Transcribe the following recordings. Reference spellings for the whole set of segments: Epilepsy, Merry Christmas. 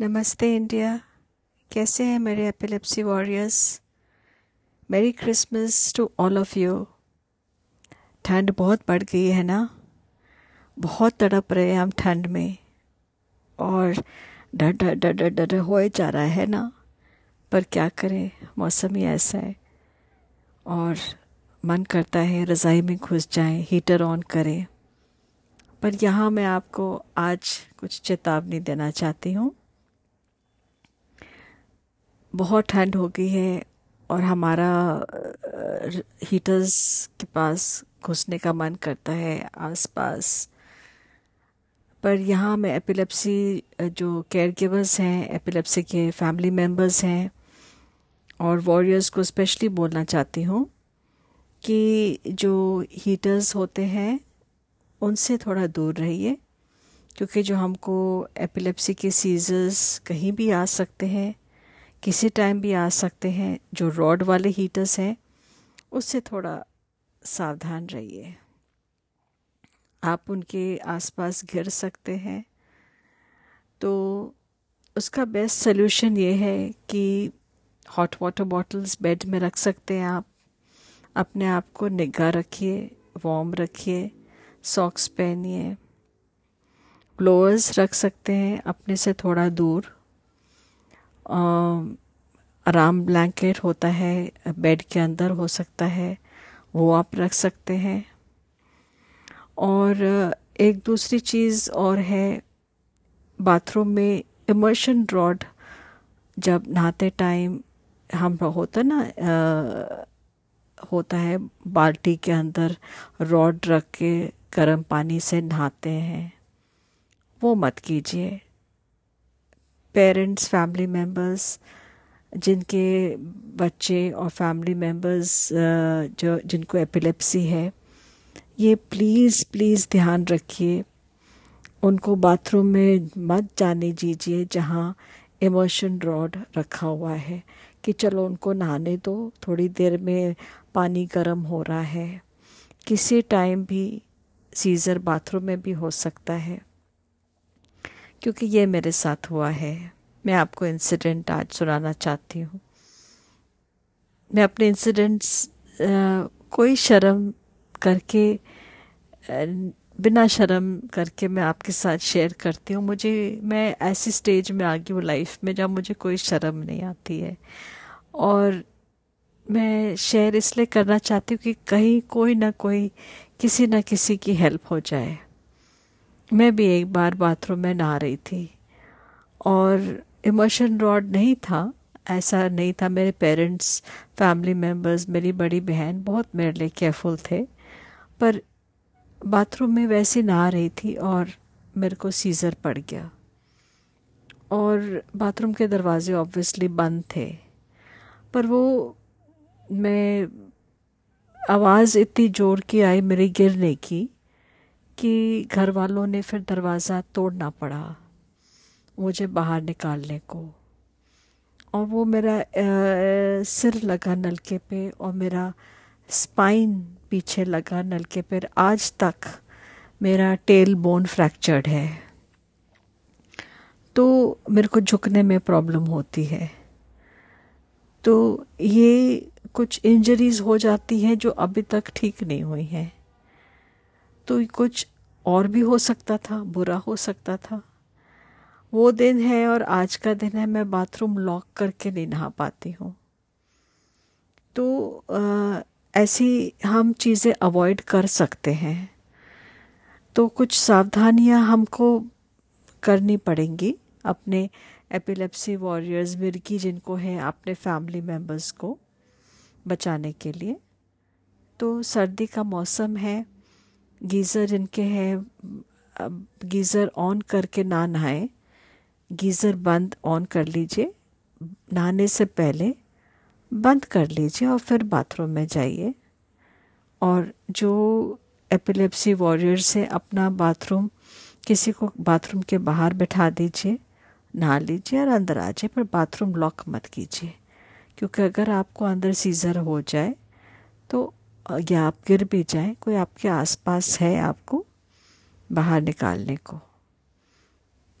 नमस्ते इंडिया, कैसे हैं मेरे epilepsy warriors. Merry Christmas to all of you. ठंड बहुत बढ़ गई है ना, बहुत तड़प रहे हैं हम ठंड में और डर डर डर डर डर हो जा रहा है ना, पर क्या करें, मौसम ही ऐसा है और मन करता है रज़ाई में घुस जाएं, हीटर ऑन करें। पर यहाँ मैं आपको आज कुछ चेतावनी देना चाहती हूँ। बहुत ठंड हो गई है और हमारा हीटर्स के पास घुसने का मन करता है आसपास। पर यहाँ मैं एपिलेप्सी जो केयर गिवर्स हैं, एपिलेप्सी के फैमिली मेम्बर्स हैं और वॉरियर्स को स्पेशली बोलना चाहती हूँ कि जो हीटर्स होते हैं उनसे थोड़ा दूर रहिए, क्योंकि जो हमको एपिलेप्सी के सीजर्स कहीं भी आ सकते हैं, किसी टाइम भी आ सकते हैं। जो रॉड वाले हीटर्स हैं उससे थोड़ा सावधान रहिए, आप उनके आसपास घिर सकते हैं। तो उसका बेस्ट सल्यूशन ये है कि हॉट वाटर बॉटल्स बेड में रख सकते हैं आप। अपने आप को निगाह रखिए, वार्म रखिए, सॉक्स पहनिए, ब्लोअर्स रख सकते हैं अपने से थोड़ा दूर। आराम ब्लैंकेट होता है बेड के अंदर, हो सकता है वो आप रख सकते हैं। और एक दूसरी चीज़ और है, बाथरूम में इमर्शन रॉड, जब नहाते टाइम हम होता ना होता है, बाल्टी के अंदर रॉड रख के गर्म पानी से नहाते हैं, वो मत कीजिए। पेरेंट्स, फैमिली मेम्बर्स, जिनके बच्चे और फैमिली मेम्बर्स जो जिनको एपिलेप्सी है, ये प्लीज़ ध्यान रखिए, उनको बाथरूम में मत जाने दीजिए जहाँ इमर्शन रॉड रखा हुआ है कि चलो उनको नहाने दो, थोड़ी देर में पानी गर्म हो रहा है। किसी टाइम भी सीजर बाथरूम में भी हो सकता है, क्योंकि ये मेरे साथ हुआ है। मैं आपको इंसिडेंट आज सुनाना चाहती हूँ। मैं अपने इंसिडेंट्स कोई शर्म करके बिना शर्म करके मैं आपके साथ शेयर करती हूँ। मैं ऐसी स्टेज में आ गई हूँ लाइफ में जब मुझे कोई शर्म नहीं आती है, और मैं शेयर इसलिए करना चाहती हूँ कि कहीं कोई ना कोई, किसी ना किसी की हेल्प हो जाए। मैं भी एक बार बाथरूम में नहा रही थी और इमर्शन रॉड नहीं था, ऐसा नहीं था। मेरे पेरेंट्स, फैमिली मेम्बर्स, मेरी बड़ी बहन बहुत मेरे लिए केयरफुल थे, पर बाथरूम में वैसे नहा रही थी और मेरे को सीजर पड़ गया। और बाथरूम के दरवाजे ऑब्वियसली बंद थे, पर वो मैं आवाज़ इतनी ज़ोर की आई मेरे गिरने की कि घर वालों ने फिर दरवाज़ा तोड़ना पड़ा मुझे बाहर निकालने को। और वो मेरा सिर लगा नलके पे और मेरा स्पाइन पीछे लगा नलके पे। आज तक मेरा टेल बोन फ्रैक्चर्ड है, तो मेरे को झुकने में प्रॉब्लम होती है। तो ये कुछ इंजरीज़ हो जाती हैं जो अभी तक ठीक नहीं हुई हैं। तो कुछ और भी हो सकता था, बुरा हो सकता था। वो दिन है और आज का दिन है, मैं बाथरूम लॉक करके नहीं नहा पाती हूँ। तो ऐसी हम चीज़ें अवॉइड कर सकते हैं। तो कुछ सावधानियाँ हमको करनी पड़ेंगी अपने एपिलेप्सी वॉरियर्स, मिर्गी जिनको है, अपने फैमिली मेम्बर्स को बचाने के लिए। तो सर्दी का मौसम है, गीज़र जिनके हैं, गीज़र ऑन करके ना नहाएं, गीज़र बंद ऑन कर लीजिए, नहाने से पहले बंद कर लीजिए और फिर बाथरूम में जाइए। और जो एपिलेप्सी वॉरियर्स हैं, अपना बाथरूम, किसी को बाथरूम के बाहर बिठा दीजिए, नहा लीजिए और अंदर आ जाइए, पर बाथरूम लॉक मत कीजिए, क्योंकि अगर आपको अंदर सीजर हो जाए तो या आप गिर भी जाएं, कोई आपके आसपास है आपको बाहर निकालने को।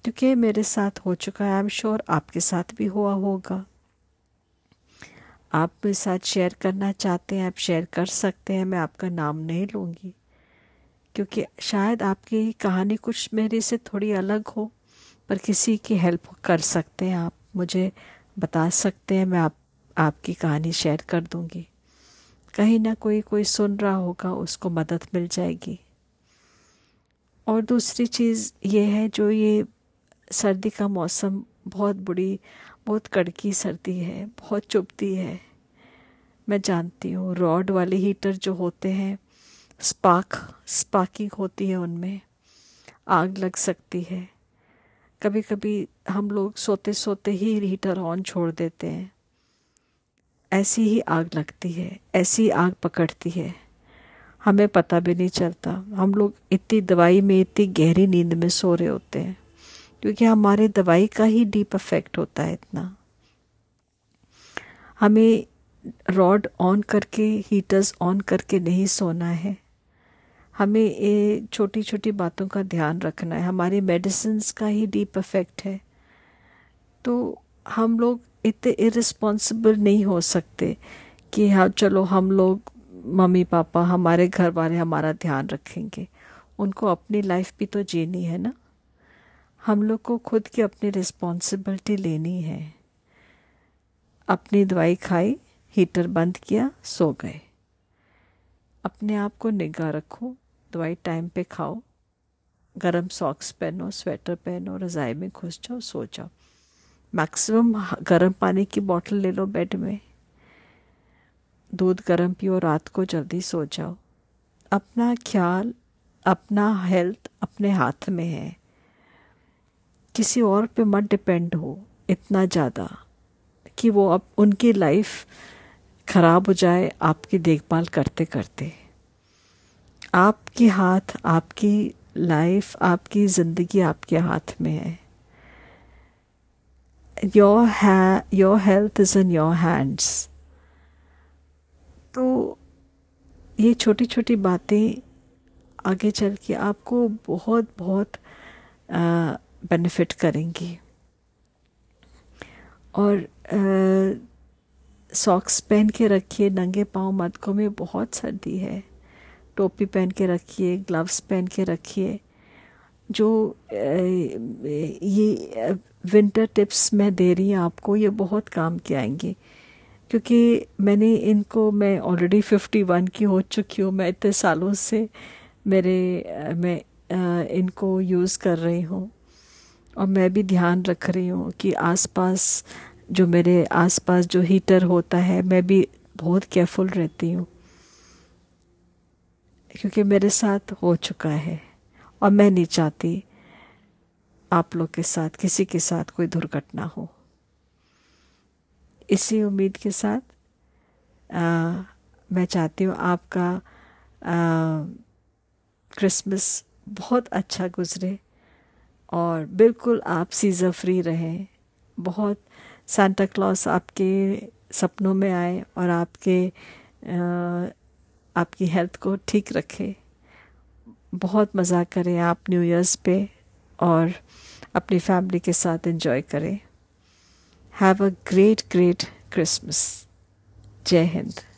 क्योंकि मेरे साथ हो चुका है, आई एम श्योर आपके साथ भी हुआ होगा। आप मेरे साथ शेयर करना चाहते हैं, आप शेयर कर सकते हैं। मैं आपका नाम नहीं लूँगी क्योंकि शायद आपकी कहानी कुछ मेरे से थोड़ी अलग हो, पर किसी की हेल्प कर सकते हैं। आप मुझे बता सकते हैं, मैं आपकी कहानी शेयर कर दूँगी। कहीं ना कोई सुन रहा होगा, उसको मदद मिल जाएगी। और दूसरी चीज़ ये है, जो ये सर्दी का मौसम बहुत कड़की सर्दी है, बहुत चुभती है। मैं जानती हूँ रॉड वाले हीटर जो होते हैं, स्पार्किंग होती है, उनमें आग लग सकती है। कभी कभी हम लोग सोते सोते ही हीटर ऑन छोड़ देते हैं, ऐसी ही आग लगती है, ऐसी आग पकड़ती है, हमें पता भी नहीं चलता। हम लोग इतनी दवाई में, इतनी गहरी नींद में सो रहे होते हैं क्योंकि हमारे दवाई का ही डीप इफेक्ट होता है इतना। हमें रॉड ऑन करके, हीटर्स ऑन करके नहीं सोना है। हमें ये छोटी छोटी बातों का ध्यान रखना है। हमारे मेडिसिन्स का ही डीप इफेक्ट है, तो हम लोग इतने इररिस्पॉन्सिबल नहीं हो सकते कि हाँ चलो हम लोग, मम्मी पापा, हमारे घर वाले हमारा ध्यान रखेंगे। उनको अपनी लाइफ भी तो जीनी है ना। हम लोग को खुद की अपनी रिस्पॉन्सिबिलिटी लेनी है। अपनी दवाई खाई, हीटर बंद किया, सो गए। अपने आप को निगाह रखो, दवाई टाइम पे खाओ, गरम सॉक्स पहनो, स्वेटर पहनो, रज़ाई में घुस जाओ, सो जाओ। मैक्सिमम गरम पानी की बोतल ले लो बेड में, दूध गरम पियो, रात को जल्दी सो जाओ। अपना ख्याल, अपना हेल्थ अपने हाथ में है। किसी और पे मत डिपेंड हो इतना ज़्यादा कि वो अब उनकी लाइफ ख़राब हो जाए आपकी देखभाल करते करते। आपके हाथ, आपकी लाइफ, आपकी ज़िंदगी आपके हाथ में है। Your health is in your hands. तो ये छोटी छोटी बातें आगे चल के आपको बहुत बेनिफिट करेंगी। और सॉक्स पहन के रखिए, नंगे पाँव मत घूमिए, बहुत सर्दी है। टोपी पहन के रखिए, ग्लव्स पहन के रखिए। जो ये विंटर टिप्स मैं दे रही हूँ आपको, ये बहुत काम की आएंगी क्योंकि मैं ऑलरेडी 51 की हो चुकी हूँ। मैं इतने सालों से मैं इनको यूज़ कर रही हूँ और मैं भी ध्यान रख रही हूँ कि मेरे आसपास जो हीटर होता है, मैं भी बहुत केयरफुल रहती हूँ क्योंकि मेरे साथ हो चुका है। और मैं नहीं चाहती आप लोग के साथ, किसी के साथ कोई दुर्घटना हो। इसी उम्मीद के साथ मैं चाहती हूँ आपका क्रिसमस बहुत अच्छा गुजरे और बिल्कुल आप सीज़र फ्री रहें। बहुत सांता क्लॉस आपके सपनों में आए और आपकी हेल्थ को ठीक रखे। बहुत मज़ा करें आप न्यू ईयर्स पे और अपनी फैमिली के साथ एंजॉय करें। Have a great Christmas. जय हिंद।